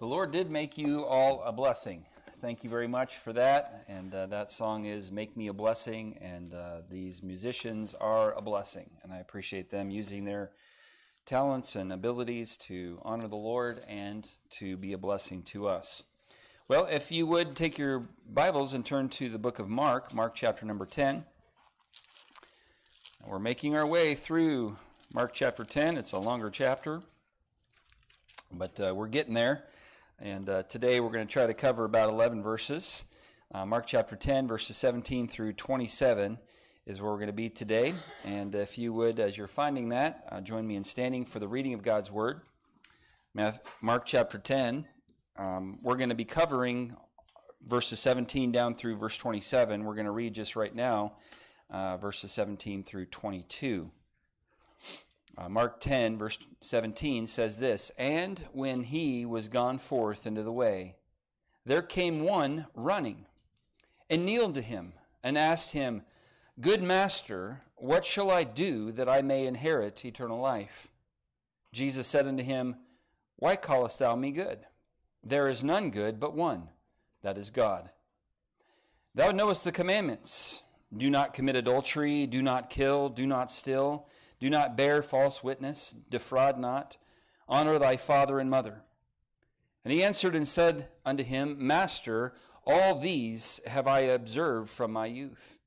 The Lord did make you all a blessing. Thank you very much for that. And that song is Make Me a Blessing. And these musicians are a blessing. And I appreciate them using their talents and abilities to honor the Lord and to be a blessing to us. Well, if you would take your Bibles and turn to the book of Mark, Mark chapter number 10. We're making our way through Mark chapter 10. It's a longer chapter, but we're getting there. And today we're going to try to cover about 11 verses. Mark chapter 10, verses 17 through 27 is where we're going to be today. And if you would, as you're finding that, join me in standing for the reading of God's Word. Mark chapter 10, we're going to be covering verses 17 down through verse 27. We're going to read just right now verses 17 through 22. Mark 10, verse 17 says this, "And when he was gone forth into the way, there came one running, and kneeled to him, and asked him, 'Good master, what shall I do that I may inherit eternal life?' Jesus said unto him, 'Why callest thou me good? There is none good but one, that is God. Thou knowest the commandments: do not commit adultery, do not kill, do not steal, do not bear false witness, defraud not, honor thy father and mother.' And he answered and said unto him, 'Master, all these have I observed from my youth.'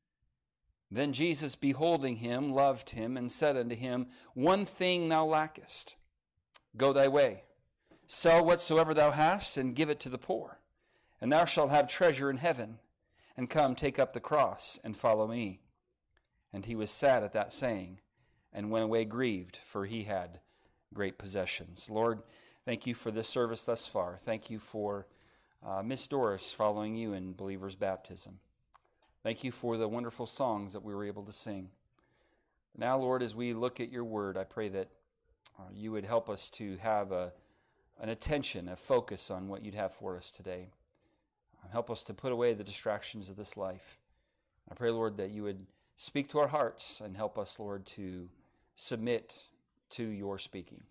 Then Jesus, beholding him, loved him, and said unto him, 'One thing thou lackest. Go thy way, sell whatsoever thou hast, and give it to the poor, and thou shalt have treasure in heaven. And come, take up the cross, and follow me.' And he was sad at that saying, and went away grieved, for he had great possessions." Lord, thank you for this service thus far. Thank you for Miss Doris following you in believer's baptism. Thank you for the wonderful songs that we were able to sing. Now, Lord, as we look at your word, I pray that you would help us to have an attention, a focus on what you'd have for us today. Help us to put away the distractions of this life. I pray, Lord, that you would speak to our hearts and help us, Lord, to submit to your speaking.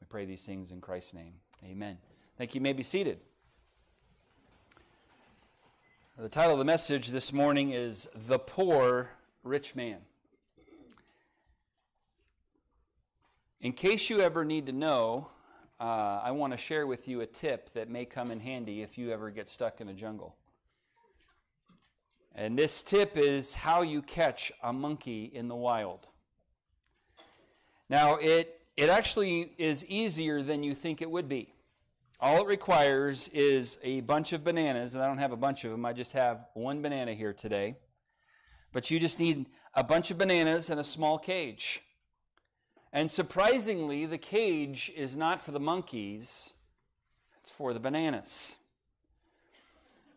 We pray these things in Christ's name. Amen. Thank you. You may be seated. The title of the message this morning is "The Poor Rich Man." In case you ever need to know, I want to share with you a tip that may come in handy if you ever get stuck in a jungle. And this tip is how you catch a monkey in the wild. Now, it actually is easier than you think it would be. All it requires is a bunch of bananas, and I don't have a bunch of them. I just have one banana here today. But you just need a bunch of bananas and a small cage. And surprisingly, the cage is not for the monkeys. It's for the bananas.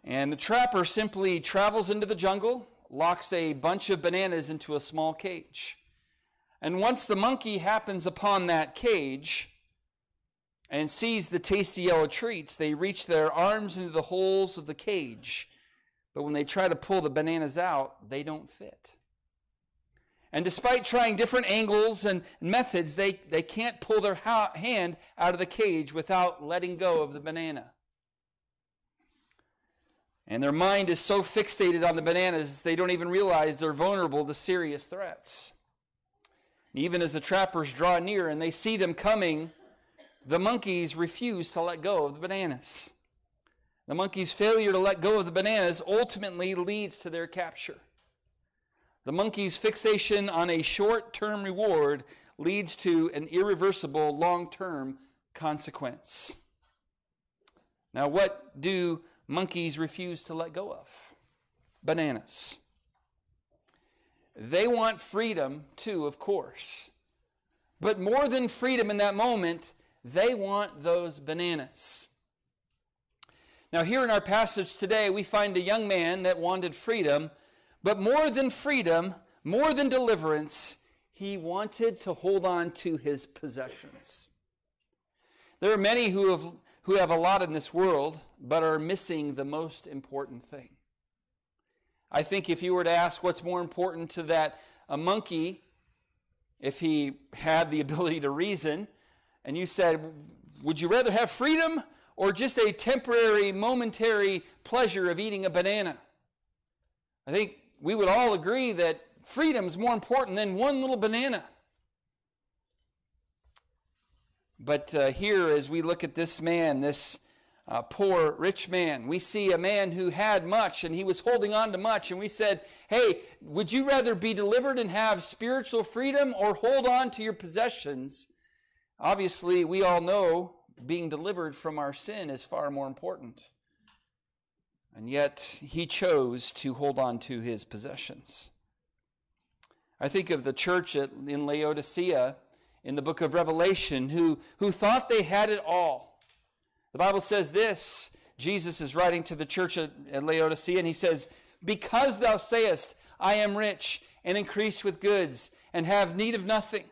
And the trapper simply travels into the jungle, locks a bunch of bananas into a small cage. And once the monkey happens upon that cage and sees the tasty yellow treats, they reach their arms into the holes of the cage. But when they try to pull the bananas out, they don't fit. And despite trying different angles and methods, they can't pull their hand out of the cage without letting go of the banana. And their mind is so fixated on the bananas, they don't even realize they're vulnerable to serious threats. And even as the trappers draw near and they see them coming, the monkeys refuse to let go of the bananas. The monkeys' failure to let go of the bananas ultimately leads to their capture. The monkey's fixation on a short-term reward leads to an irreversible long-term consequence. Now, what do monkeys refuse to let go of? Bananas. They want freedom too, of course. But more than freedom in that moment, they want those bananas. Now, here in our passage today, we find a young man that wanted freedom, but more than freedom, more than deliverance, he wanted to hold on to his possessions. There are many who have a lot in this world, but are missing the most important thing. I think if you were to ask what's more important to that a monkey, if he had the ability to reason, and you said, would you rather have freedom or just a temporary, momentary pleasure of eating a banana. I think we would all agree that freedom's more important than one little banana. But here, as we look at this man, this poor rich man, we see a man who had much and he was holding on to much. And we said, hey, would you rather be delivered and have spiritual freedom or hold on to your possessions? Obviously, we all know being delivered from our sin is far more important. And yet, he chose to hold on to his possessions. I think of the church in Laodicea in the book of Revelation who thought they had it all. The Bible says this, Jesus is writing to the church at Laodicea, and he says, "Because thou sayest, I am rich and increased with goods and have need of nothing."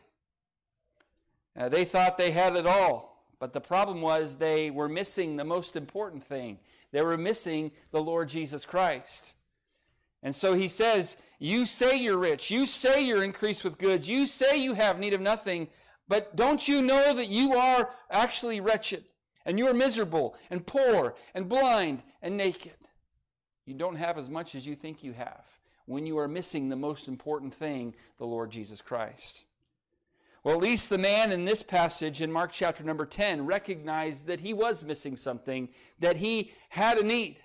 Now, they thought they had it all, but the problem was they were missing the most important thing. They were missing the Lord Jesus Christ. And so he says, you say you're rich, you say you're increased with goods, you say you have need of nothing, but don't you know that you are actually wretched, and you're miserable, and poor, and blind, and naked? You don't have as much as you think you have when you are missing the most important thing, the Lord Jesus Christ. Well, at least the man in this passage in Mark chapter number 10 recognized that he was missing something, that he had a need.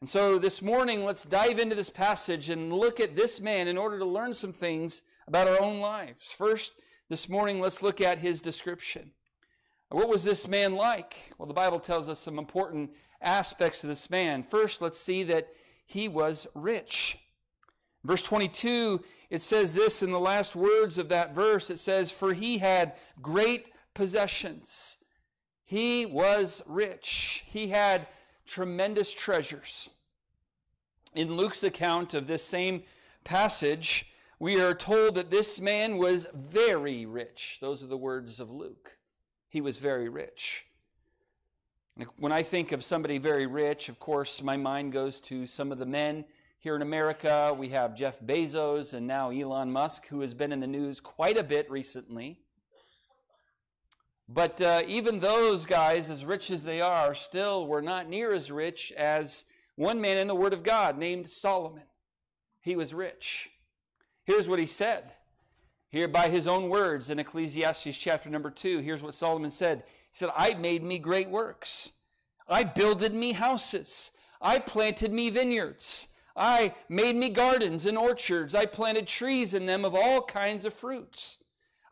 And so this morning, let's dive into this passage and look at this man in order to learn some things about our own lives. First, this morning, let's look at his description. What was this man like? Well, the Bible tells us some important aspects of this man. First, let's see that he was rich. Verse 22, it says this in the last words of that verse. It says, "For he had great possessions." He was rich. He had tremendous treasures. In Luke's account of this same passage, we are told that this man was very rich. Those are the words of Luke. He was very rich. When I think of somebody very rich, of course, my mind goes to some of the men here in America. We have Jeff Bezos and now Elon Musk, who has been in the news quite a bit recently. But even those guys, as rich as they are, still were not near as rich as one man in the Word of God named Solomon. He was rich. Here's what he said here by his own words in Ecclesiastes chapter number 2. Here's what Solomon said. He said, "I made me great works. I builded me houses. I planted me vineyards. I made me gardens and orchards. I planted trees in them of all kinds of fruits.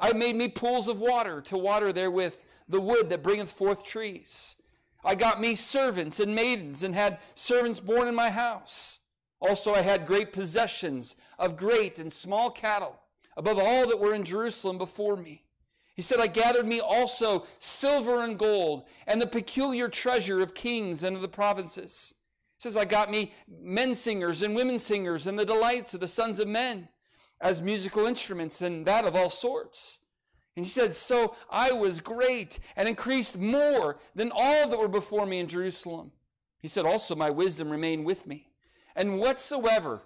I made me pools of water to water therewith the wood that bringeth forth trees. I got me servants and maidens and had servants born in my house. Also I had great possessions of great and small cattle above all that were in Jerusalem before me." He said, "I gathered me also silver and gold and the peculiar treasure of kings and of the provinces." He says, "I got me men singers and women singers and the delights of the sons of men, as musical instruments and that of all sorts." And he said, "So I was great and increased more than all that were before me in Jerusalem." He said, "Also my wisdom remained with me. And whatsoever,"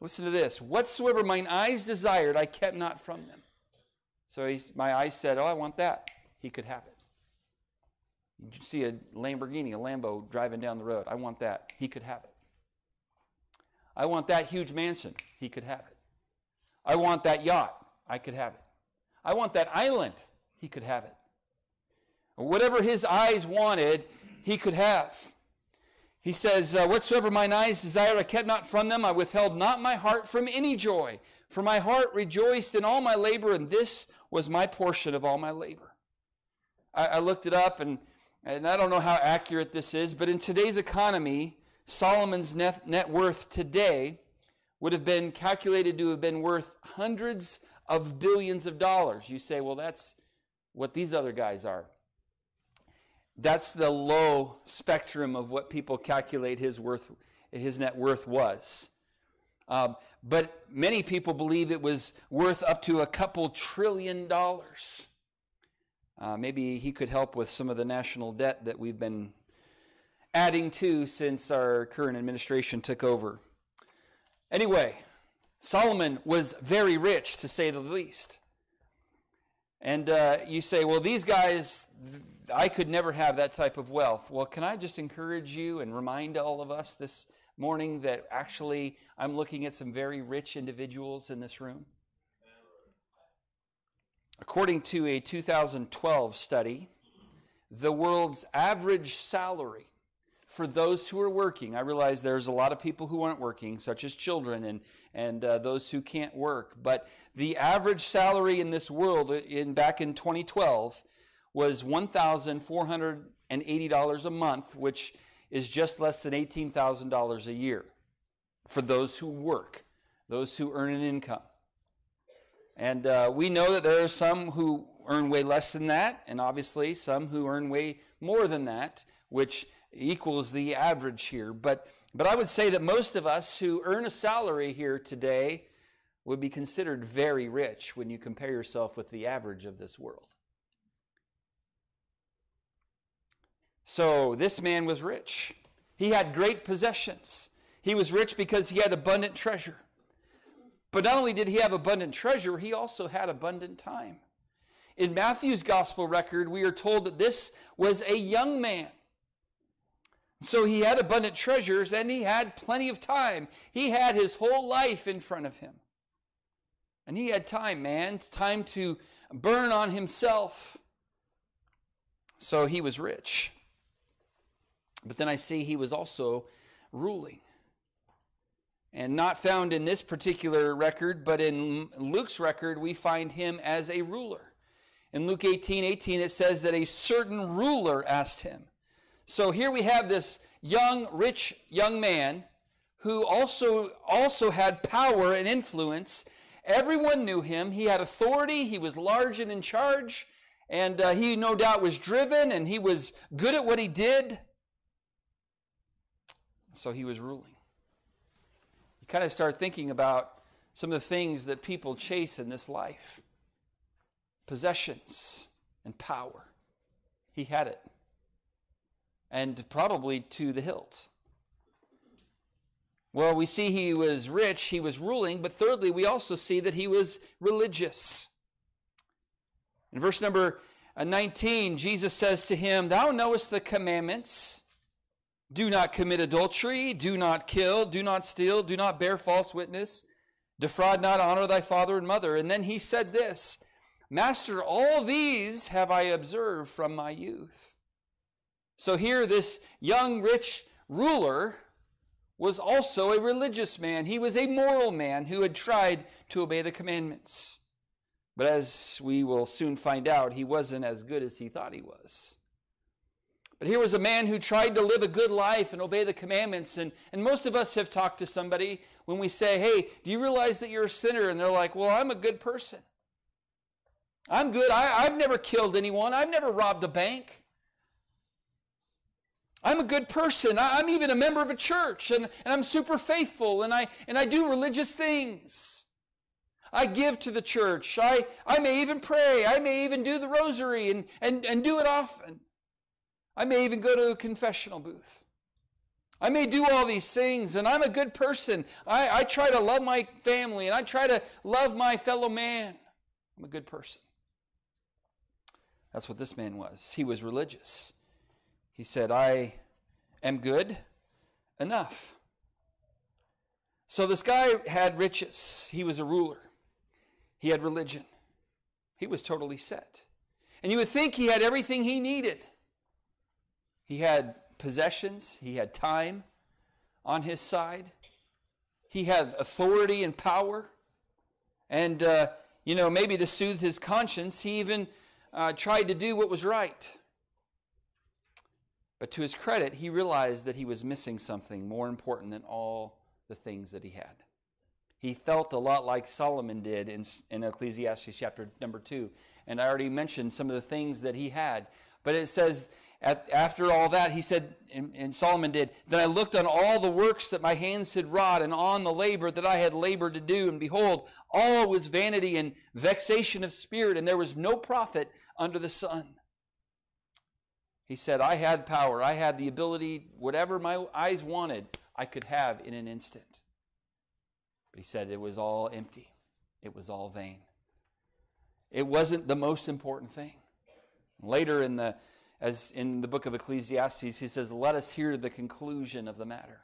listen to this, "whatsoever mine eyes desired, I kept not from them." So my eyes said, "Oh, I want that." He could have it. You see a Lamborghini, a Lambo driving down the road. "I want that." He could have it. "I want that huge mansion." He could have it. "I want that yacht." I could have it. "I want that island." He could have it. Whatever his eyes wanted, he could have. He says, "Whatsoever mine eyes desired, I kept not from them. I withheld not my heart from any joy. For my heart rejoiced in all my labor, and this was my portion of all my labor." I looked it up, and I don't know how accurate this is, but in today's economy, Solomon's net worth today would have been calculated to have been worth hundreds of billions of dollars. You say, "Well, that's what these other guys are." That's the low spectrum of what people calculate his net worth was. But many people believe it was worth up to a couple trillion dollars. Maybe he could help with some of the national debt that we've been adding to since our current administration took over. Anyway, Solomon was very rich, to say the least. And you say, "Well, these guys, I could never have that type of wealth. Well, can I just encourage you and remind all of us this morning that actually I'm looking at some very rich individuals in this room? According to a 2012 study, the world's average salary for those who are working, I realize there's a lot of people who aren't working, such as children and those who can't work. But the average salary in this world back in 2012 was $1,480 a month, which is just less than $18,000 a year for those who work, those who earn an income. And we know that there are some who earn way less than that, and obviously some who earn way more than that, which equals the average here. But I would say that most of us who earn a salary here today would be considered very rich when you compare yourself with the average of this world. So this man was rich. He had great possessions. He was rich because he had abundant treasure. But not only did he have abundant treasure, he also had abundant time. In Matthew's gospel record, we are told that this was a young man. So he had abundant treasures and he had plenty of time. He had his whole life in front of him. And he had time, man, time to burn on himself. So he was rich. But then I see he was also ruling. And not found in this particular record, but in Luke's record, we find him as a ruler. In Luke 18:18, it says that a certain ruler asked him. So here we have this young, rich young man who also had power and influence. Everyone knew him. He had authority. He was large and in charge. And he no doubt was driven, and he was good at what he did. So he was ruling. You kind of start thinking about some of the things that people chase in this life. Possessions and power. He had it. And probably to the hilt. Well, we see he was rich, he was ruling, but thirdly, we also see that he was religious. In verse number 19, Jesus says to him, "Thou knowest the commandments, do not commit adultery, do not kill, do not steal, do not bear false witness, defraud not, honor thy father and mother." And then he said this, "Master, all these have I observed from my youth." So here this young, rich ruler was also a religious man. He was a moral man who had tried to obey the commandments. But as we will soon find out, he wasn't as good as he thought he was. But here was a man who tried to live a good life and obey the commandments. And most of us have talked to somebody when we say, "Hey, do you realize that you're a sinner?" And they're like, "Well, I'm a good person. I'm good. I've never killed anyone. I've never robbed a bank. I'm a good person. I'm even a member of a church, and I'm super faithful, and I do religious things. I give to the church. I may even pray. I may even do the rosary and do it often. I may even go to a confessional booth. I may do all these things, and I'm a good person. I try to love my family, and I try to love my fellow man. I'm a good person." That's what this man was. He was religious. He said, "I am good enough." So this guy had riches. He was a ruler. He had religion. He was totally set. And you would think he had everything he needed. He had possessions. He had time on his side. He had authority and power. And, maybe to soothe his conscience, he even tried to do what was right. But to his credit, he realized that he was missing something more important than all the things that he had. He felt a lot like Solomon did in Ecclesiastes chapter number 2. And I already mentioned some of the things that he had. But it says, after all that, he said, and Solomon did, "Then I looked on all the works that my hands had wrought and on the labor that I had labored to do. And behold, all was vanity and vexation of spirit, and there was no profit under the sun." He said, "I had power. I had the ability, whatever my eyes wanted, I could have in an instant." But he said it was all empty. It was all vain. It wasn't the most important thing. Later in the As in the book of Ecclesiastes, he says, let us hear the conclusion of the matter.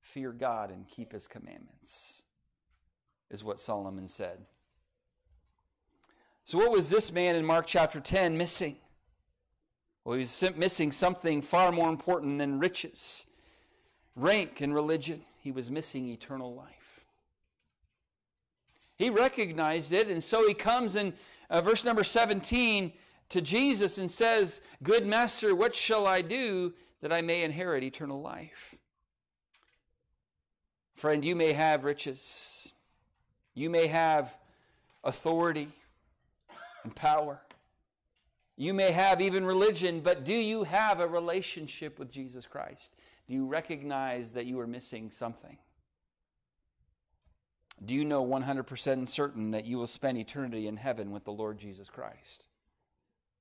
Fear God and keep his commandments, is what Solomon said. So what was this man in Mark chapter 10 missing? Well, he was missing something far more important than riches, rank, and religion. He was missing eternal life. He recognized it, and so he comes in verse number 17 to Jesus and says, "Good master, what shall I do that I may inherit eternal life?" Friend, you may have riches. You may have authority and power. You may have even religion, but do you have a relationship with Jesus Christ? Do you recognize that you are missing something? Do you know 100% certain that you will spend eternity in heaven with the Lord Jesus Christ?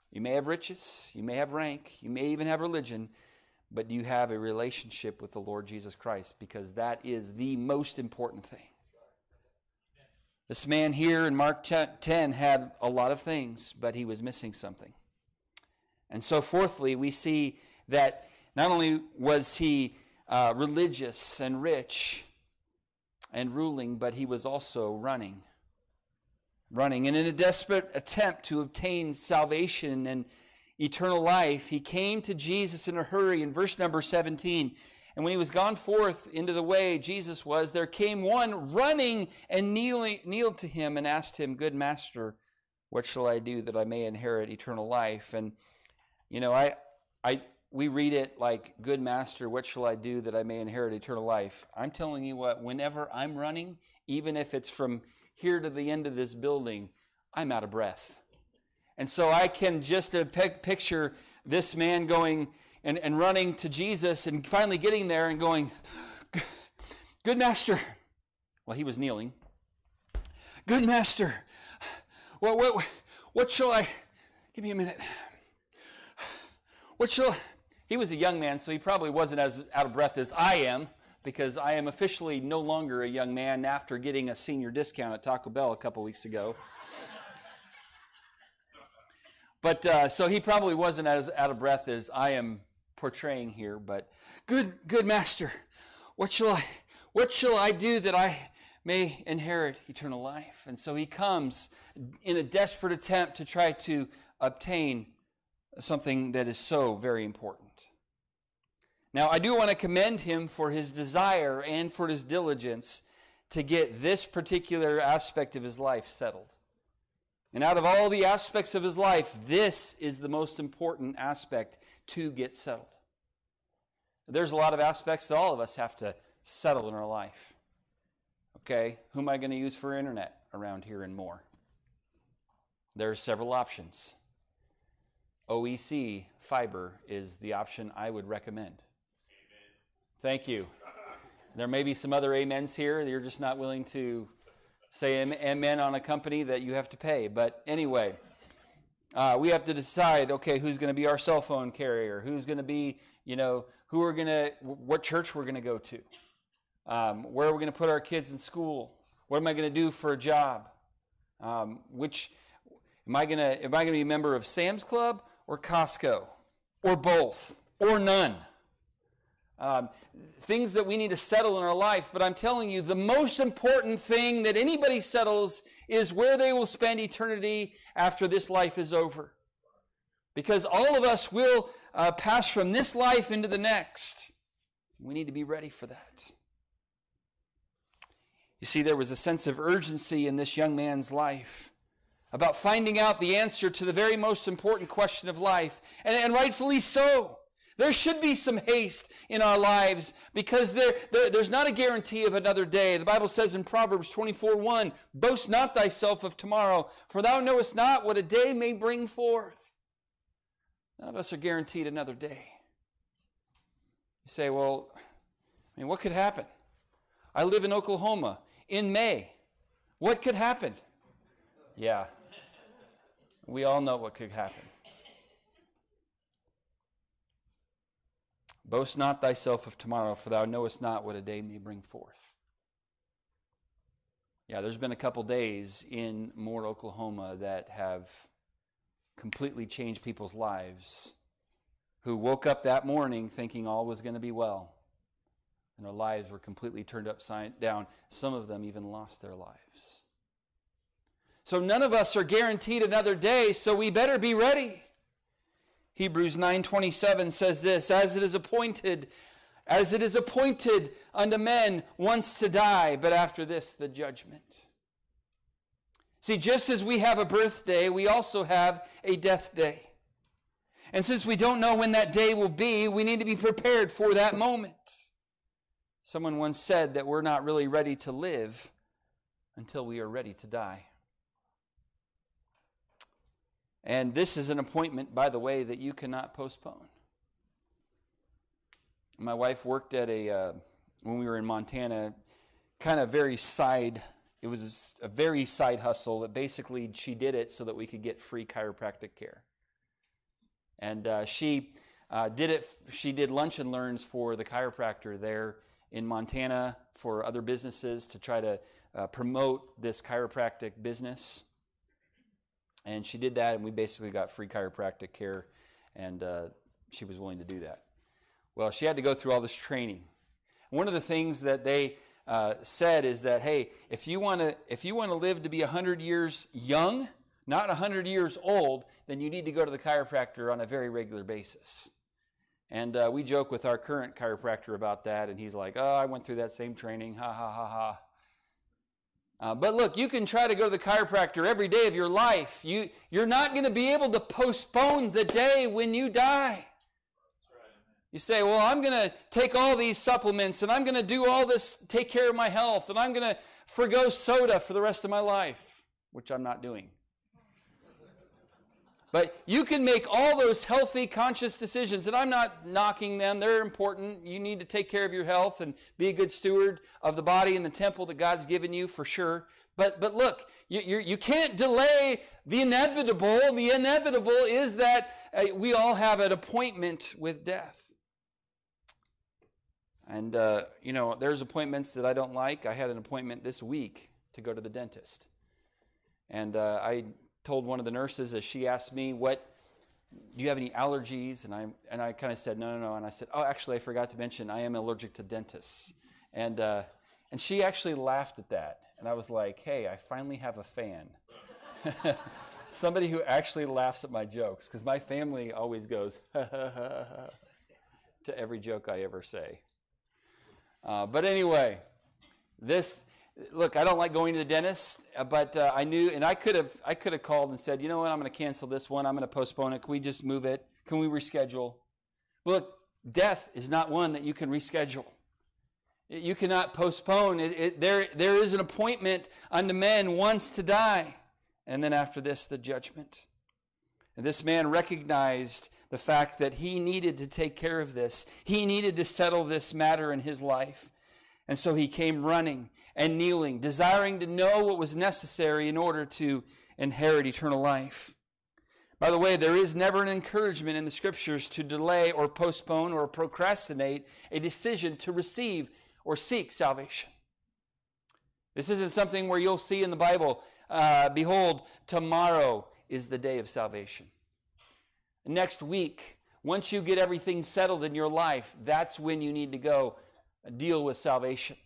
You may have riches, you may have rank, you may even have religion, but do you have a relationship with the Lord Jesus Christ? Because that is the most important thing. This man here in Mark 10 had a lot of things, but he was missing something. And so fourthly, we see that not only was he religious and rich and ruling, but he was also running. And in a desperate attempt to obtain salvation and eternal life, he came to Jesus in a hurry in verse number 17. And when he was gone forth into the way Jesus was, there came one running and kneeled to him and asked him, "Good master, what shall I do that I may inherit eternal life?" And, you know, we read it like, "Good master, what shall I do that I may inherit eternal life?" I'm telling you what, whenever I'm running, even if it's from here to the end of this building, I'm out of breath. And so I can just picture this man going and running to Jesus and finally getting there and going, "Good master." Well, he was kneeling. "Good master, what shall I, give me a minute. What shall I?" He was a young man, so he probably wasn't as out of breath as I am, because I am officially no longer a young man after getting a senior discount at Taco Bell a couple weeks ago. But so he probably wasn't as out of breath as I am portraying here. But good master, what shall I do that I may inherit eternal life? And so he comes in a desperate attempt to try to obtain something that is so very important. Now, I do want to commend him for his desire and for his diligence to get this particular aspect of his life settled. And out of all the aspects of his life, this is the most important aspect to get settled. There's a lot of aspects that all of us have to settle in our life. Okay, who am I going to use for internet around here and more? There are several options. OEC fiber is the option I would recommend. Amen. Thank you. There may be some other amens here. You're just not willing to say amen on a company that you have to pay. But anyway, we have to decide, okay, who's going to be our cell phone carrier? Who's going to be, what church we're going to go to? Where are we going to put our kids in school? What am I going to do for a job? Am I going to be a member of Sam's Club or Costco or both or none? Things that we need to settle in our life. But I'm telling you, the most important thing that anybody settles is where they will spend eternity after this life is over. Because all of us will pass from this life into the next. We need to be ready for that. You see, there was a sense of urgency in this young man's life about finding out the answer to the very most important question of life. And rightfully so. There should be some haste in our lives because there's not a guarantee of another day. The Bible says in Proverbs 24:1, "Boast not thyself of tomorrow, for thou knowest not what a day may bring forth." None of us are guaranteed another day. You say, "Well, what could happen? I live in Oklahoma in May. What could happen?" Yeah, we all know what could happen. "Boast not thyself of tomorrow, for thou knowest not what a day may bring forth." Yeah, there's been a couple days in Moore, Oklahoma that have completely changed people's lives who woke up that morning thinking all was going to be well, and their lives were completely turned upside down. Some of them even lost their lives. So none of us are guaranteed another day, so we better be ready. Hebrews 9:27 says this, as it is appointed unto men once to die, but after this the judgment. See, just as we have a birthday, we also have a death day. And since we don't know when that day will be, we need to be prepared for that moment. Someone once said that we're not really ready to live until we are ready to die. And this is an appointment, by the way, that you cannot postpone. My wife worked at when we were in Montana, it was a very side hustle that basically she did it so that we could get free chiropractic care. And she did lunch and learns for the chiropractor there in Montana for other businesses to try to promote this chiropractic business. And she did that, and we basically got free chiropractic care, and she was willing to do that. Well, she had to go through all this training. One of the things that they said is that, hey, if you want to live to be 100 years young, not 100 years old, then you need to go to the chiropractor on a very regular basis. And we joke with our current chiropractor about that, and he's like, oh, I went through that same training, ha, ha, ha, ha. But look, you can try to go to the chiropractor every day of your life. You're not going to be able to postpone the day when you die. You say, well, I'm going to take all these supplements, and I'm going to do all this, take care of my health, and I'm going to forgo soda for the rest of my life, which I'm not doing. But you can make all those healthy, conscious decisions, and I'm not knocking them. They're important. You need to take care of your health and be a good steward of the body and the temple that God's given you, for sure. But look, you can't delay the inevitable. The inevitable is that we all have an appointment with death. And, there's appointments that I don't like. I had an appointment this week to go to the dentist. And I told one of the nurses, as she asked me, do you have any allergies? And I kind of said, no. And I said, oh, actually, I forgot to mention, I am allergic to dentists. And she actually laughed at that. And I was like, hey, I finally have a fan. Somebody who actually laughs at my jokes, because my family always goes, ha, ha, ha, ha, to every joke I ever say. But anyway, I don't like going to the dentist, but I knew, and I could have called and said, you know what, I'm going to cancel this one. I'm going to postpone it. Can we just move it? Can we reschedule? Look, death is not one that you can reschedule. You cannot postpone it. There is an appointment unto men once to die, and then after this, the judgment. And this man recognized the fact that he needed to take care of this. He needed to settle this matter in his life. And so he came running and kneeling, desiring to know what was necessary in order to inherit eternal life. By the way, there is never an encouragement in the Scriptures to delay or postpone or procrastinate a decision to receive or seek salvation. This isn't something where you'll see in the Bible, behold, tomorrow is the day of salvation. Next week, once you get everything settled in your life, that's when you need to go deal with salvation.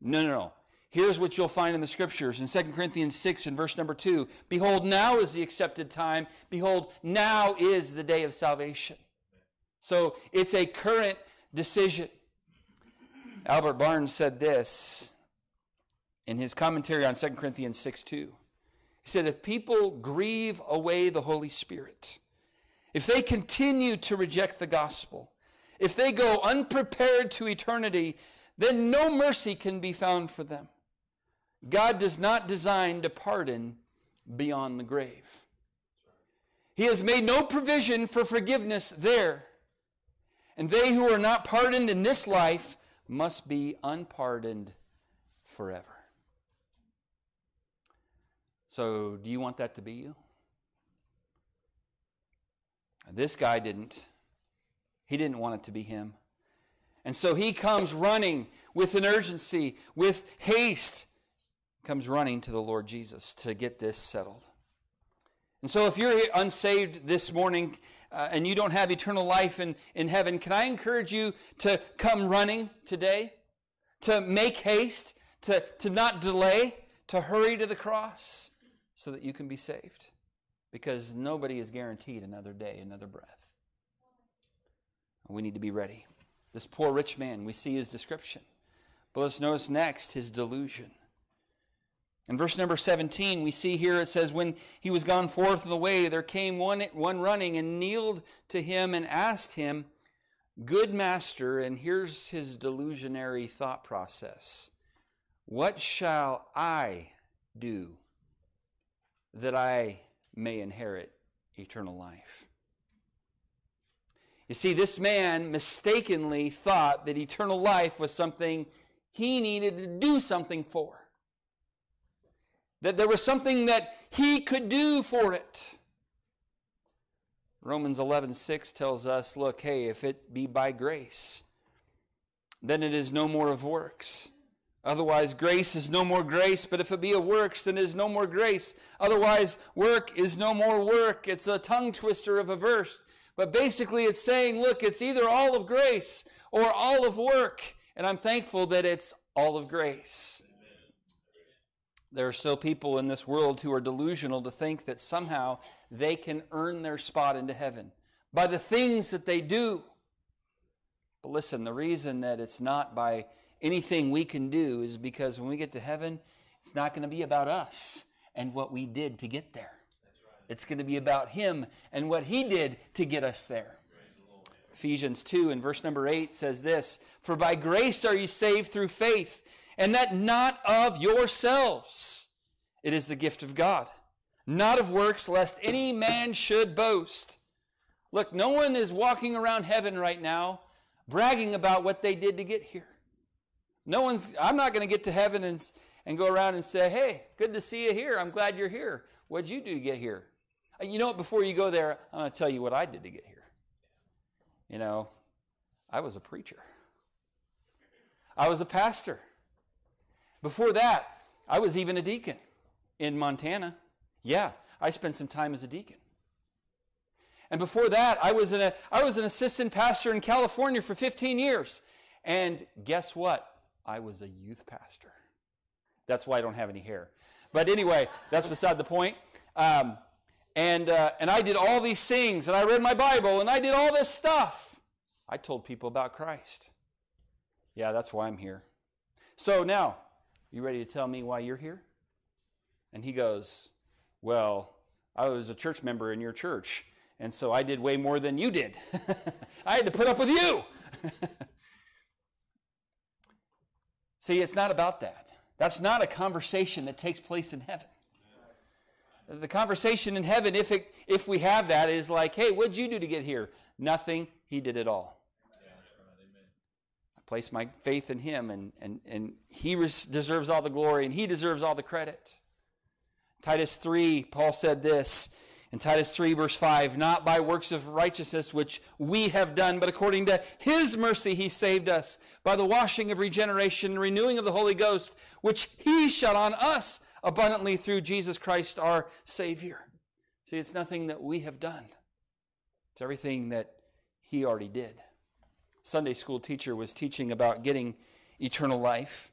No. Here's what you'll find in the Scriptures. In 2 Corinthians 6 and verse number 2, behold, now is the accepted time. Behold, now is the day of salvation. So it's a current decision. Albert Barnes said this in his commentary on 2 Corinthians 6:2. He said, if people grieve away the Holy Spirit, if they continue to reject the gospel, if they go unprepared to eternity, then no mercy can be found for them. God does not design to pardon beyond the grave. He has made no provision for forgiveness there. And they who are not pardoned in this life must be unpardoned forever. So, do you want that to be you? This guy didn't. He didn't want it to be him. And so he comes running with an urgency, with haste, comes running to the Lord Jesus to get this settled. And so if you're unsaved this morning, and you don't have eternal life in heaven, can I encourage you to come running today, to make haste, to not delay, to hurry to the cross so that you can be saved? Because nobody is guaranteed another day, another breath. We need to be ready. This poor rich man, we see his description. But let's notice next his delusion. In verse number 17, we see here it says, when he was gone forth of the way, there came one running and kneeled to him and asked him, "Good master," and here's his delusionary thought process, "what shall I do that I may inherit eternal life?" You see, this man mistakenly thought that eternal life was something he needed to do something for. That there was something that he could do for it. Romans 11:6 tells us, look, hey, if it be by grace, then it is no more of works. Otherwise, grace is no more grace. But if it be of works, then it is no more grace. Otherwise, work is no more work. It's a tongue twister of a verse. But basically, it's saying, look, it's either all of grace or all of work. And I'm thankful that it's all of grace. There are still people in this world who are delusional to think that somehow they can earn their spot into heaven by the things that they do. But listen, the reason that it's not by anything we can do is because when we get to heaven, it's not going to be about us and what we did to get there. That's right. It's going to be about Him and what He did to get us there. Ephesians 2 and verse number 8 says this, "For by grace are you saved through faith, and that not of yourselves. It is the gift of God, not of works, lest any man should boast." Look, no one is walking around heaven right now bragging about what they did to get here. I'm not going to get to heaven and go around and say, "Hey, good to see you here. I'm glad you're here. What'd you do to get here?" You know what? Before you go there, I'm going to tell you what I did to get here. You know, I was a preacher. I was a pastor. Before that, I was even a deacon in Montana. Yeah, I spent some time as a deacon. And before that, I was an assistant pastor in California for 15 years. And guess what? I was a youth pastor. That's why I don't have any hair. But anyway, that's beside the point. And I did all these things, and I read my Bible, and I did all this stuff. I told people about Christ. Yeah, that's why I'm here. So now, you ready to tell me why you're here? And he goes, "Well, I was a church member in your church, and so I did way more than you did. I had to put up with you." See, it's not about that. That's not a conversation that takes place in heaven. The conversation in heaven, if we have that, is like, "Hey, what'd you do to get here?" Nothing. He did it all. Place my faith in Him, and He deserves all the glory, and He deserves all the credit. Titus 3, Paul said this, in Titus 3, verse 5, "Not by works of righteousness which we have done, but according to His mercy He saved us, by the washing of regeneration and renewing of the Holy Ghost, which He shall on us abundantly through Jesus Christ our Savior." See, it's nothing that we have done. It's everything that He already did. Sunday school teacher was teaching about getting eternal life.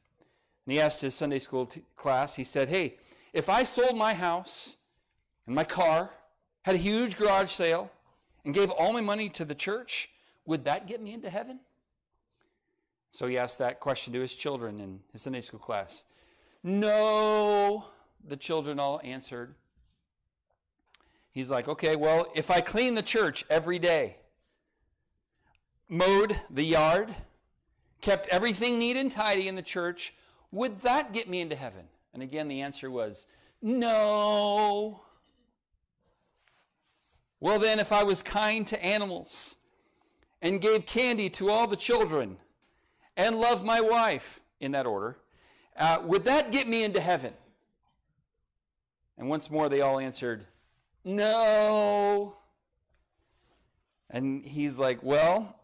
And he asked his Sunday school class, he said, "Hey, if I sold my house and my car, had a huge garage sale, and gave all my money to the church, would that get me into heaven?" So he asked that question to his children in his Sunday school class. "No," the children all answered. He's like, "Okay, well, if I clean the church every day, mowed the yard, kept everything neat and tidy in the church, would that get me into heaven?" And again, the answer was, "No." "Well, then, if I was kind to animals and gave candy to all the children and loved my wife," in that order, "would that get me into heaven?" And once more, they all answered, "No." And he's like, "Well,"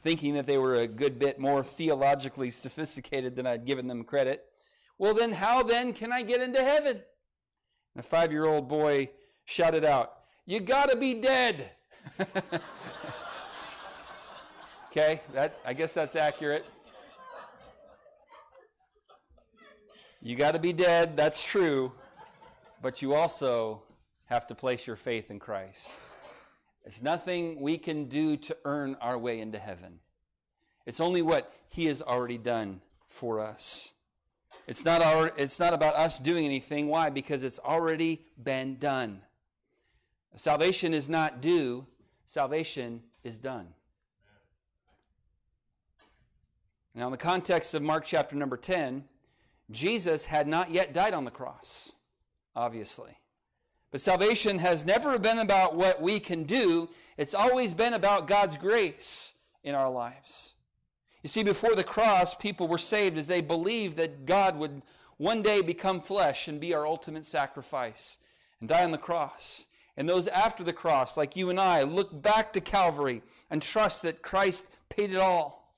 thinking that they were a good bit more theologically sophisticated than I'd given them credit, "Well, then, how then can I get into heaven?" And the 5-year-old boy shouted out, "You gotta be dead." Okay, that I guess that's accurate. You got to be dead, that's true, but you also have to place your faith in Christ. It's nothing we can do to earn our way into heaven. It's only what He has already done for us. It's not about us doing anything. Why? Because it's already been done. Salvation is not due. Salvation is done. Now, in the context of Mark chapter number 10, Jesus had not yet died on the cross, obviously. But salvation has never been about what we can do. It's always been about God's grace in our lives. You see, before the cross, people were saved as they believed that God would one day become flesh and be our ultimate sacrifice and die on the cross. And those after the cross, like you and I, look back to Calvary and trust that Christ paid it all.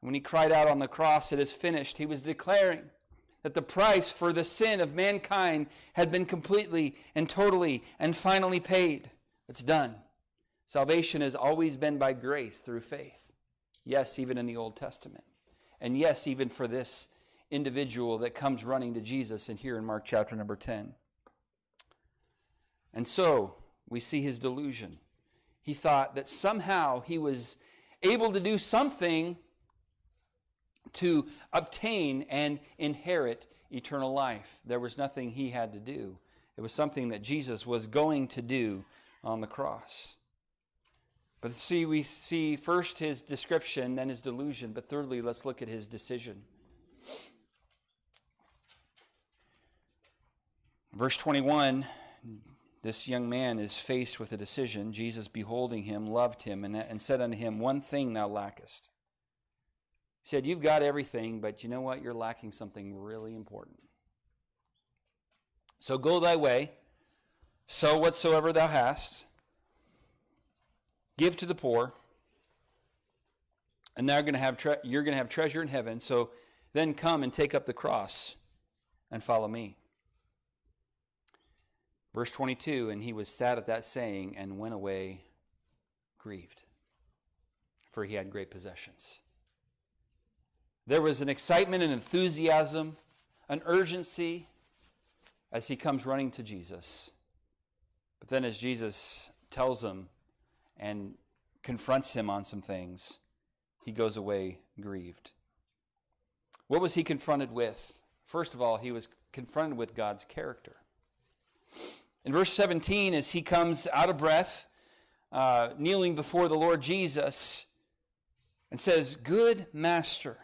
And when He cried out on the cross, "It is finished," He was declaring that the price for the sin of mankind had been completely and totally and finally paid. It's done. Salvation has always been by grace through faith. Yes, even in the Old Testament. And yes, even for this individual that comes running to Jesus and here in Mark chapter number 10. And so, we see his delusion. He thought that somehow he was able to do something to obtain and inherit eternal life. There was nothing he had to do. It was something that Jesus was going to do on the cross. But see, we see first his description, then his delusion. But thirdly, let's look at his decision. Verse 21, this young man is faced with a decision. Jesus, beholding him, loved him, and said unto him, "One thing thou lackest." He said, "You've got everything, but you know what? You're lacking something really important. So go thy way, sow whatsoever thou hast, give to the poor, and thou you're going to have treasure in heaven. So then come and take up the cross and follow me." Verse 22, "And he was sad at that saying, and went away grieved, for he had great possessions." There was an excitement and enthusiasm, an urgency as he comes running to Jesus. But then as Jesus tells him and confronts him on some things, he goes away grieved. What was he confronted with? First of all, he was confronted with God's character. In verse 17, as he comes out of breath, kneeling before the Lord Jesus, and says, "Good master."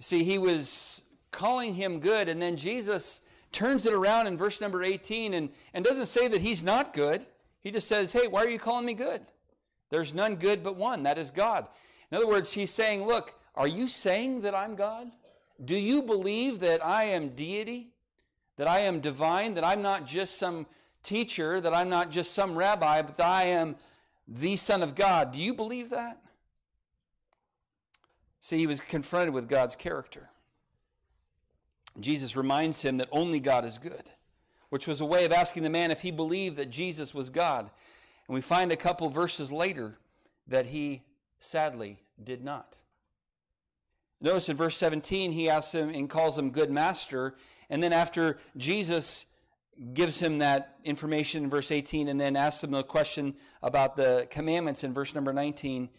See, he was calling him good, and then Jesus turns it around in verse number 18 and doesn't say that he's not good. He just says, "Hey, why are you calling me good? There's none good but one, that is God." In other words, he's saying, "Look, are you saying that I'm God? Do you believe that I am deity, that I am divine, that I'm not just some teacher, that I'm not just some rabbi, but that I am the Son of God? Do you believe that?" See, he was confronted with God's character. Jesus reminds him that only God is good, which was a way of asking the man if he believed that Jesus was God. And we find a couple verses later that he sadly did not. Notice in verse 17, he asks him and calls him good master. And then after Jesus gives him that information in verse 18 and then asks him the question about the commandments in verse number 19,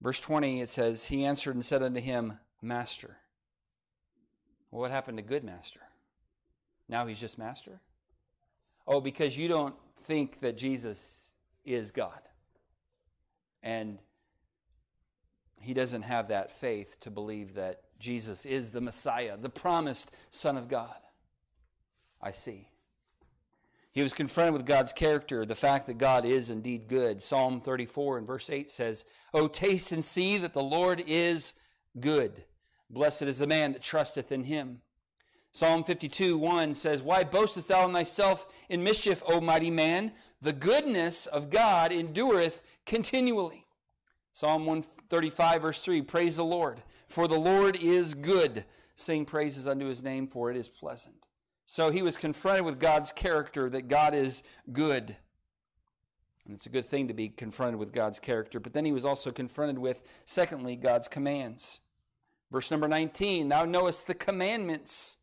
verse 20, it says, "He answered and said unto him, Master." Well, what happened to good master? Now he's just master? Oh, because you don't think that Jesus is God. And he doesn't have that faith to believe that Jesus is the Messiah, the promised Son of God. I see. He was confronted with God's character, the fact that God is indeed good. Psalm 34 and verse 8 says, "O taste and see that the Lord is good. Blessed is the man that trusteth in him." Psalm 52:1 says, "Why boastest thou in thyself in mischief, O mighty man? The goodness of God endureth continually." Psalm 135 verse 3, "Praise the Lord, for the Lord is good. Sing praises unto his name, for it is pleasant." So he was confronted with God's character, that God is good. And it's a good thing to be confronted with God's character. But then he was also confronted with, secondly, God's commands. Verse number 19, thou knowest the commandments.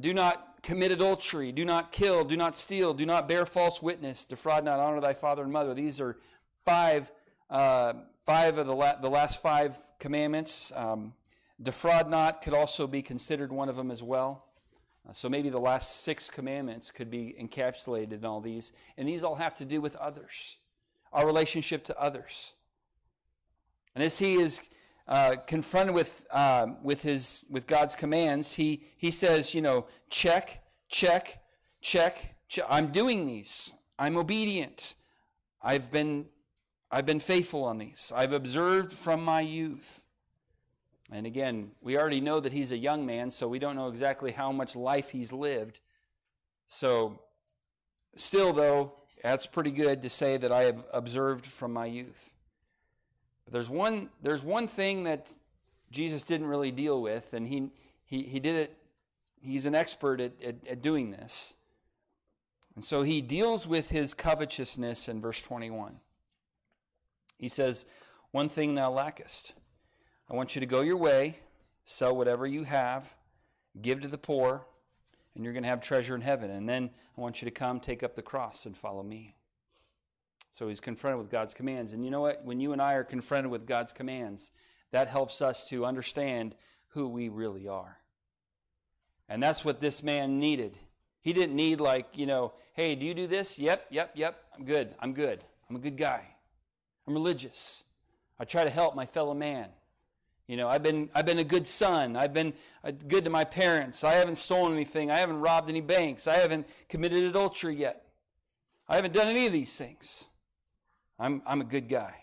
Do not commit adultery, do not kill, do not steal, do not bear false witness, defraud not, honor thy father and mother. These are the last five commandments. Defraud not could also be considered one of them as well. So maybe the last six commandments could be encapsulated in all these. And these all have to do with others, our relationship to others. And as he is confronted with God's commands, he says, you know, check. I'm doing these. I'm obedient. I've been faithful on these. I've observed from my youth. And again, we already know that he's a young man, so we don't know exactly how much life he's lived. So still, though, that's pretty good to say that I have observed from my youth. But there's one thing that Jesus didn't really deal with, and he did it. He's an expert at doing this. And so he deals with his covetousness in verse 21. He says, one thing thou lackest. I want you to go your way, sell whatever you have, give to the poor, and you're going to have treasure in heaven. And then I want you to come, take up the cross, and follow me. So he's confronted with God's commands. And you know what? When you and I are confronted with God's commands, that helps us to understand who we really are. And that's what this man needed. He didn't need hey, do you do this? Yep. I'm good. I'm a good guy. I'm religious. I try to help my fellow man. You know, I've been a good son. I've been good to my parents. I haven't stolen anything. I haven't robbed any banks. I haven't committed adultery yet. I haven't done any of these things. I'm a good guy.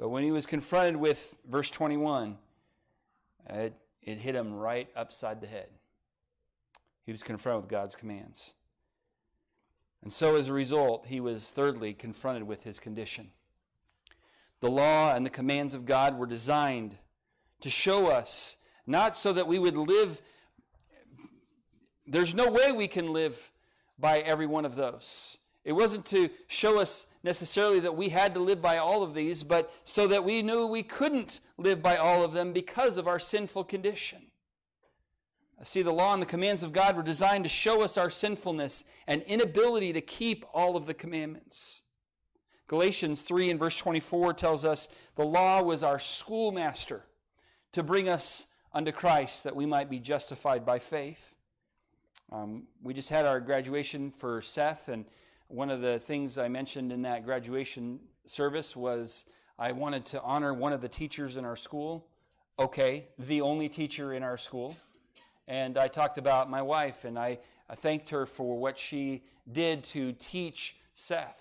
But when he was confronted with verse 21, it hit him right upside the head. He was confronted with God's commands. And so as a result, he was thirdly confronted with his condition. The law and the commands of God were designed to show us, not so that we would live. There's no way we can live by every one of those. It wasn't to show us necessarily that we had to live by all of these, but so that we knew we couldn't live by all of them because of our sinful condition. See, the law and the commands of God were designed to show us our sinfulness and inability to keep all of the commandments. Galatians 3 and verse 24 tells us the law was our schoolmaster to bring us unto Christ that we might be justified by faith. We just had our graduation for Seth, and one of the things I mentioned in that graduation service was I wanted to honor one of the teachers in our school. Okay, the only teacher in our school. And I talked about my wife, and I thanked her for what she did to teach Seth.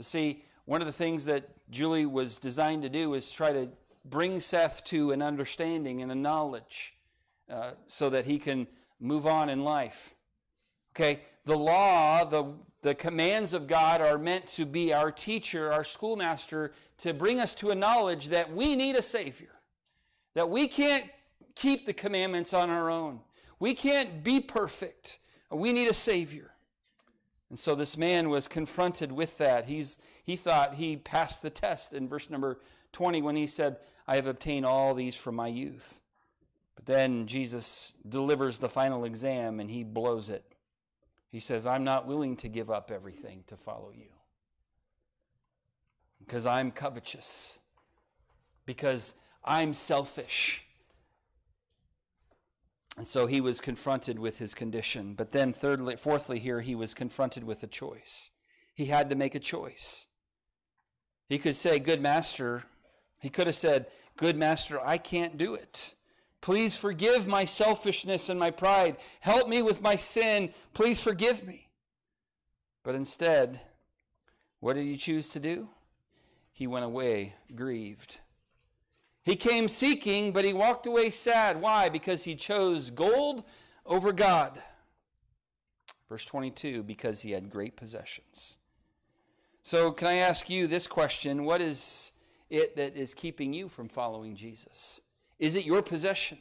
See, one of the things that Julie was designed to do is try to bring Seth to an understanding and a knowledge so that he can move on in life. Okay, the law, the commands of God are meant to be our teacher, our schoolmaster, to bring us to a knowledge that we need a Savior, that we can't keep the commandments on our own. We can't be perfect. We need a Savior. And so this man was confronted with that. He thought he passed the test in verse number 20 when he said, I have obtained all these from my youth. But then Jesus delivers the final exam and he blows it. He says, I'm not willing to give up everything to follow you because I'm covetous, because I'm selfish. And so he was confronted with his condition. But then fourthly here, he was confronted with a choice. He had to make a choice. He could say, he could have said, good master, I can't do it. Please forgive my selfishness and my pride. Help me with my sin. Please forgive me. But instead, what did he choose to do? He went away grieved. He came seeking, but he walked away sad. Why? Because he chose gold over God. Verse 22, because he had great possessions. So can I ask you this question? What is it that is keeping you from following Jesus? Is it your possession?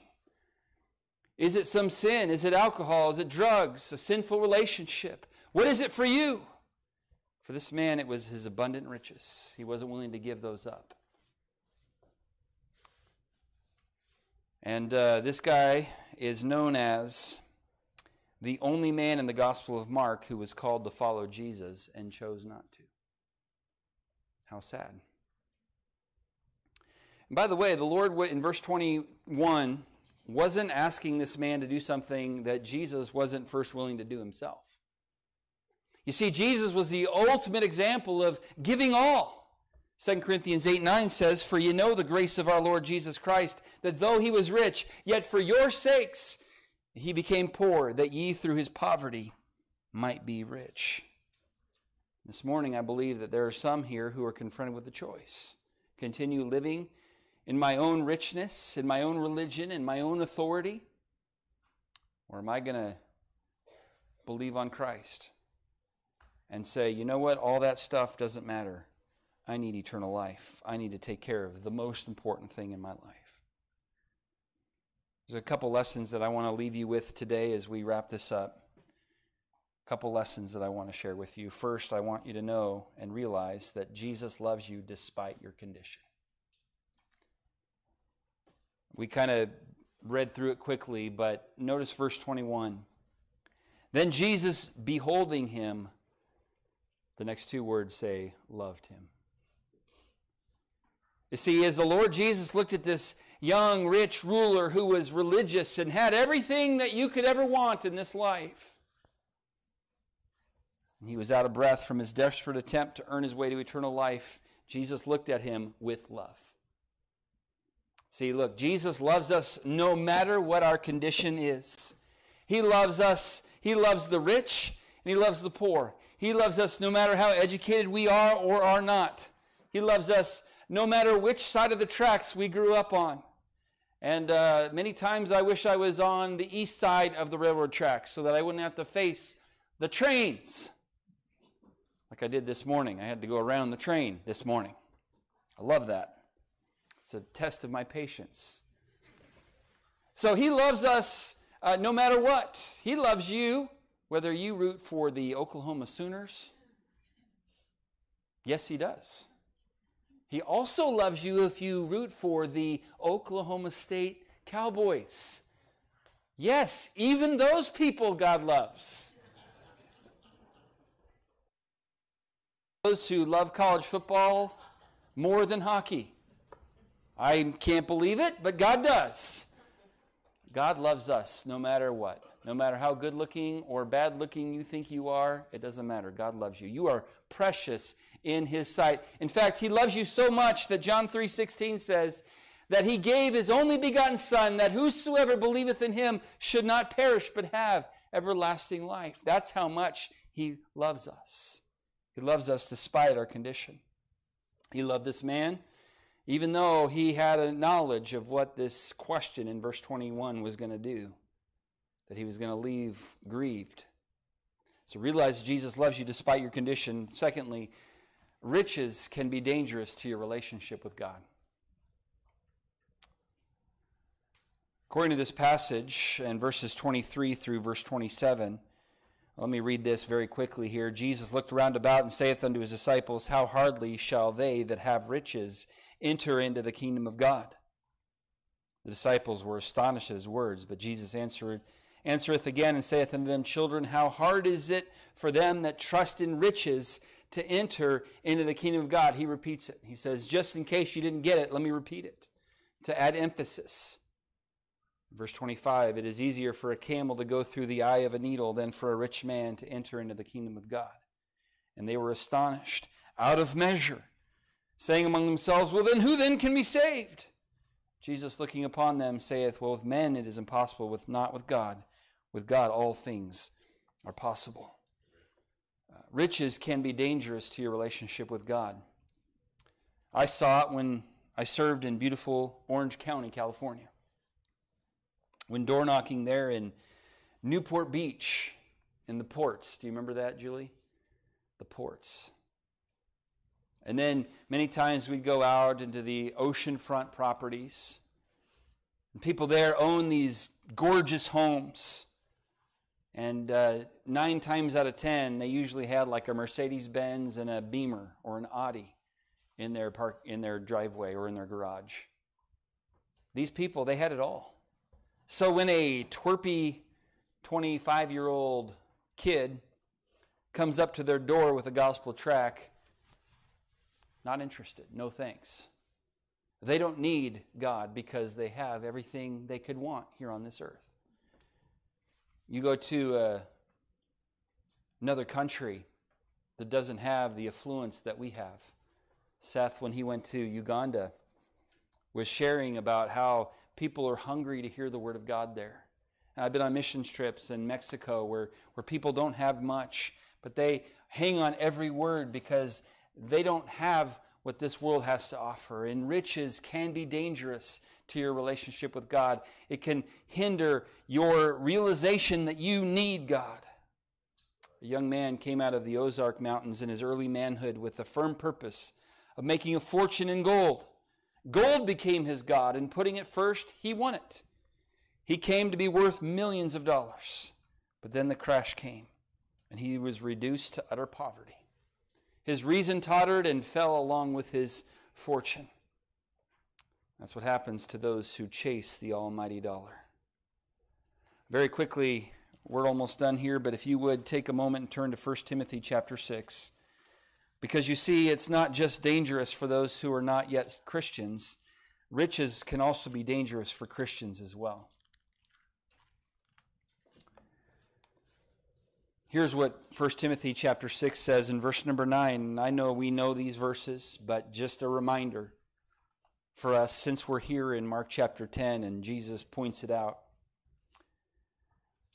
Is it some sin? Is it alcohol? Is it drugs? A sinful relationship? What is it for you? For this man, it was his abundant riches. He wasn't willing to give those up. And this guy is known as the only man in the Gospel of Mark who was called to follow Jesus and chose not to. How sad. And by the way, the Lord, in verse 21, wasn't asking this man to do something that Jesus wasn't first willing to do himself. You see, Jesus was the ultimate example of giving all. 2 Corinthians 8:9 says, "For you know the grace of our Lord Jesus Christ, that though he was rich, yet for your sakes he became poor, that ye through his poverty might be rich." This morning I believe that there are some here who are confronted with the choice. Continue living in my own richness, in my own religion, in my own authority? Or am I going to believe on Christ and say, you know what, all that stuff doesn't matter. I need eternal life. I need to take care of the most important thing in my life. There's a couple lessons that I want to leave you with today as we wrap this up. A couple lessons that I want to share with you. First, I want you to know and realize that Jesus loves you despite your condition. We kind of read through it quickly, but notice verse 21. Then Jesus, beholding him, the next two words say, loved him. You see, as the Lord Jesus looked at this young, rich ruler who was religious and had everything that you could ever want in this life, and he was out of breath from his desperate attempt to earn his way to eternal life, Jesus looked at him with love. See, look, Jesus loves us no matter what our condition is. He loves us. He loves the rich and he loves the poor. He loves us no matter how educated we are or are not. He loves us no matter which side of the tracks we grew up on. And many times I wish I was on the east side of the railroad tracks so that I wouldn't have to face the trains like I did this morning. I had to go around the train this morning. I love that. It's a test of my patience. So he loves us no matter what. He loves you, whether you root for the Oklahoma Sooners. Yes, he does. He also loves you if you root for the Oklahoma State Cowboys. Yes, even those people God loves. Those who love college football more than hockey. I can't believe it, but God does. God loves us no matter what. No matter how good-looking or bad-looking you think you are, it doesn't matter. God loves you. You are precious in his sight. In fact, he loves you so much that John 3:16 says that he gave his only begotten Son, that whosoever believeth in him should not perish but have everlasting life. That's how much he loves us. He loves us despite our condition. He loved this man, even though he had a knowledge of what this question in verse 21 was going to do, that he was going to leave grieved. So realize Jesus loves you despite your condition. Secondly, riches can be dangerous to your relationship with God. According to this passage, in verses 23 through verse 27, let me read this very quickly here. Jesus looked round about and saith unto his disciples, how hardly shall they that have riches enter into the kingdom of God. The disciples were astonished at his words, but Jesus answereth again and saith unto them, children, how hard is it for them that trust in riches to enter into the kingdom of God? He repeats it. He says, just in case you didn't get it, let me repeat it to add emphasis. Verse 25, it is easier for a camel to go through the eye of a needle than for a rich man to enter into the kingdom of God. And they were astonished out of measure, saying among themselves, well, then who then can be saved? Jesus, looking upon them, saith, well, with men it is impossible, with not with God. With God all things are possible. Riches can be dangerous to your relationship with God. I saw it when I served in beautiful Orange County, California. When door knocking there in Newport Beach in the ports. Do you remember that, Julie? The ports. And then many times we'd go out into the oceanfront properties. And people there own these gorgeous homes. And 9 times out of 10, they usually had like a Mercedes-Benz and a Beamer or an Audi in their driveway or in their garage. These people, they had it all. So when a twerpy 25-year-old kid comes up to their door with a gospel track, not interested, no thanks. They don't need God because they have everything they could want here on this earth. You go to another country that doesn't have the affluence that we have. Seth, when he went to Uganda, was sharing about how people are hungry to hear the word of God there. And I've been on mission trips in Mexico where people don't have much, but they hang on every word because they don't have what this world has to offer. And riches can be dangerous to your relationship with God. It can hinder your realization that you need God. A young man came out of the Ozark Mountains in his early manhood with the firm purpose of making a fortune in gold. Gold became his God, and putting it first, he won it. He came to be worth millions of dollars. But then the crash came, and he was reduced to utter poverty. His reason tottered and fell along with his fortune. That's what happens to those who chase the almighty dollar. Very quickly, we're almost done here, but if you would take a moment and turn to 1 Timothy chapter 6, because you see, it's not just dangerous for those who are not yet Christians. Riches can also be dangerous for Christians as well. Here's what 1 Timothy chapter 6 says in verse number 9. I know we know these verses, but just a reminder for us, since we're here in Mark chapter 10 and Jesus points it out.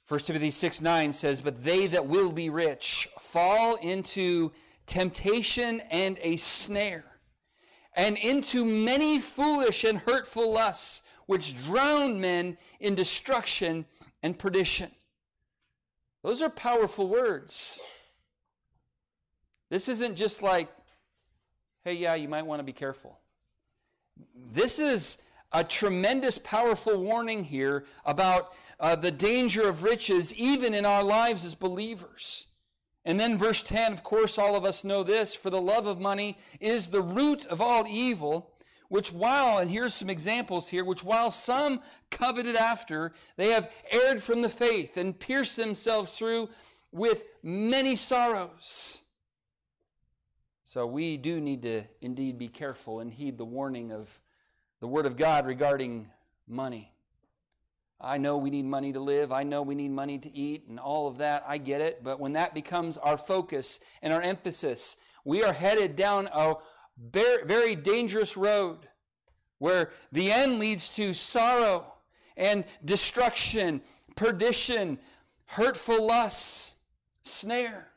1 Timothy 6:9 says, "But they that will be rich fall into temptation and a snare, and into many foolish and hurtful lusts, which drown men in destruction and perdition." Those are powerful words. This isn't just like, hey, yeah, you might want to be careful. This is a tremendous, powerful warning here about the danger of riches, even in our lives as believers. And then verse 10, of course, all of us know this, "For the love of money is the root of all evil, which while," and here's some examples here, "which while some coveted after, they have erred from the faith and pierced themselves through with many sorrows." So we do need to indeed be careful and heed the warning of the Word of God regarding money. I know we need money to live. I know we need money to eat and all of that. I get it. But when that becomes our focus and our emphasis, we are headed down a very dangerous road where the end leads to sorrow and destruction, perdition, hurtful lusts, snare.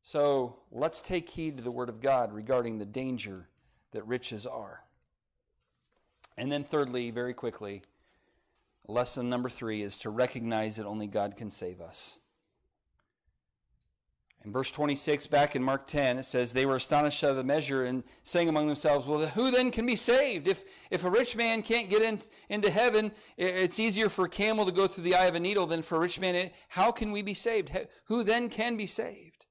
So let's take heed to the Word of God regarding the danger that riches are. And then thirdly, very quickly, lesson number 3 is to recognize that only God can save us. In verse 26, back in Mark 10, it says, "They were astonished out of the measure and saying among themselves, 'Well, who then can be saved? If a rich man can't get into heaven, it's easier for a camel to go through the eye of a needle than for a rich man. How can we be saved? Who then can be saved?'"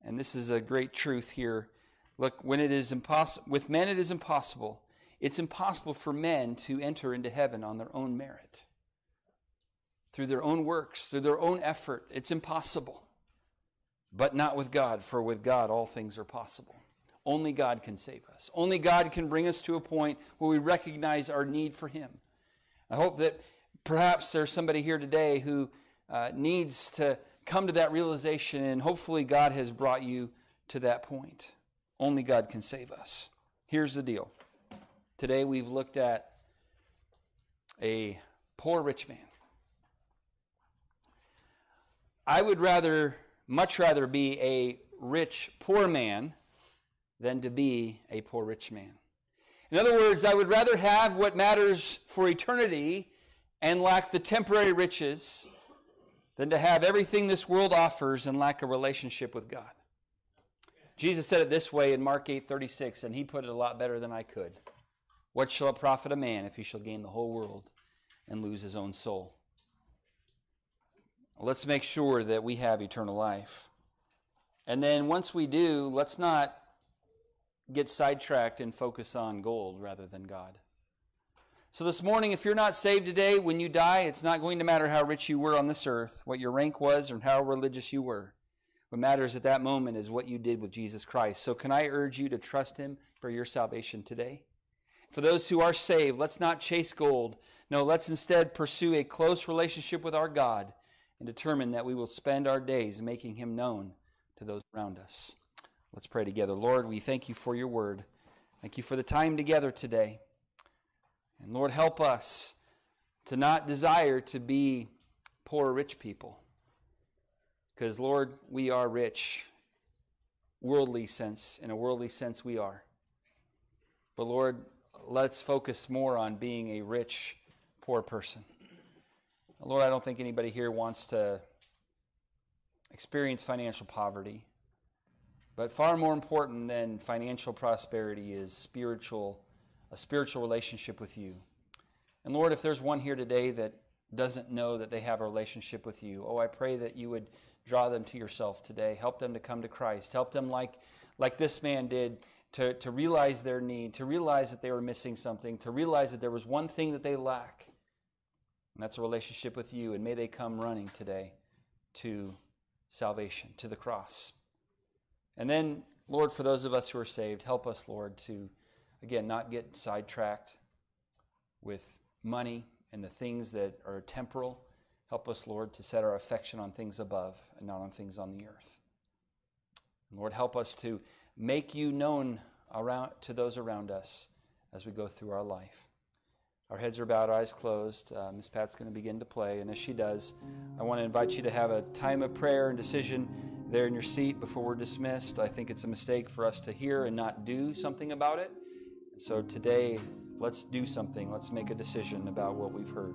And this is a great truth here. Look, when it is impossible, with men it is impossible. It's impossible for men to enter into heaven on their own merit, through their own works, through their own effort. It's impossible. But not with God, for with God all things are possible. Only God can save us. Only God can bring us to a point where we recognize our need for Him. I hope that perhaps there's somebody here today who needs to come to that realization, and hopefully God has brought you to that point. Only God can save us. Here's the deal. Today we've looked at a poor rich man. I would much rather be a rich poor man than to be a poor rich man. In other words, I would rather have what matters for eternity and lack the temporary riches than to have everything this world offers and lack a relationship with God. Jesus said it this way in Mark 8:36, and he put it a lot better than I could. "What shall it profit a man if he shall gain the whole world and lose his own soul?" Let's make sure that we have eternal life. And then once we do, let's not get sidetracked and focus on gold rather than God. So this morning, if you're not saved today, when you die, it's not going to matter how rich you were on this earth, what your rank was, or how religious you were. What matters at that moment is what you did with Jesus Christ. So can I urge you to trust Him for your salvation today? For those who are saved, let's not chase gold. No, let's instead pursue a close relationship with our God and determine that we will spend our days making Him known to those around us. Let's pray together. Lord, we thank You for Your word. Thank You for the time together today. And Lord, help us to not desire to be poor, rich people. Because, Lord, we are rich, worldly sense. In a worldly sense, we are. But, Lord, let's focus more on being a rich, poor person. Lord, I don't think anybody here wants to experience financial poverty. But far more important than financial prosperity is a spiritual relationship with You. And, Lord, if there's one here today that doesn't know that they have a relationship with You, I pray that You would draw them to Yourself today. Help them to come to Christ. Help them like this man did to realize their need, to realize that they were missing something, to realize that there was one thing that they lack, and that's a relationship with You. And may they come running today to salvation, to the cross. And then, Lord, for those of us who are saved, help us, Lord, to, again, not get sidetracked with money and the things that are temporal. Help us, Lord, to set our affection on things above and not on things on the earth. And Lord, help us to make You known to those around us as we go through our life. Our heads are bowed, eyes closed. Miss Pat's going to begin to play. And as she does, I want to invite you to have a time of prayer and decision there in your seat before we're dismissed. I think it's a mistake for us to hear and not do something about it. So today, let's do something. Let's make a decision about what we've heard.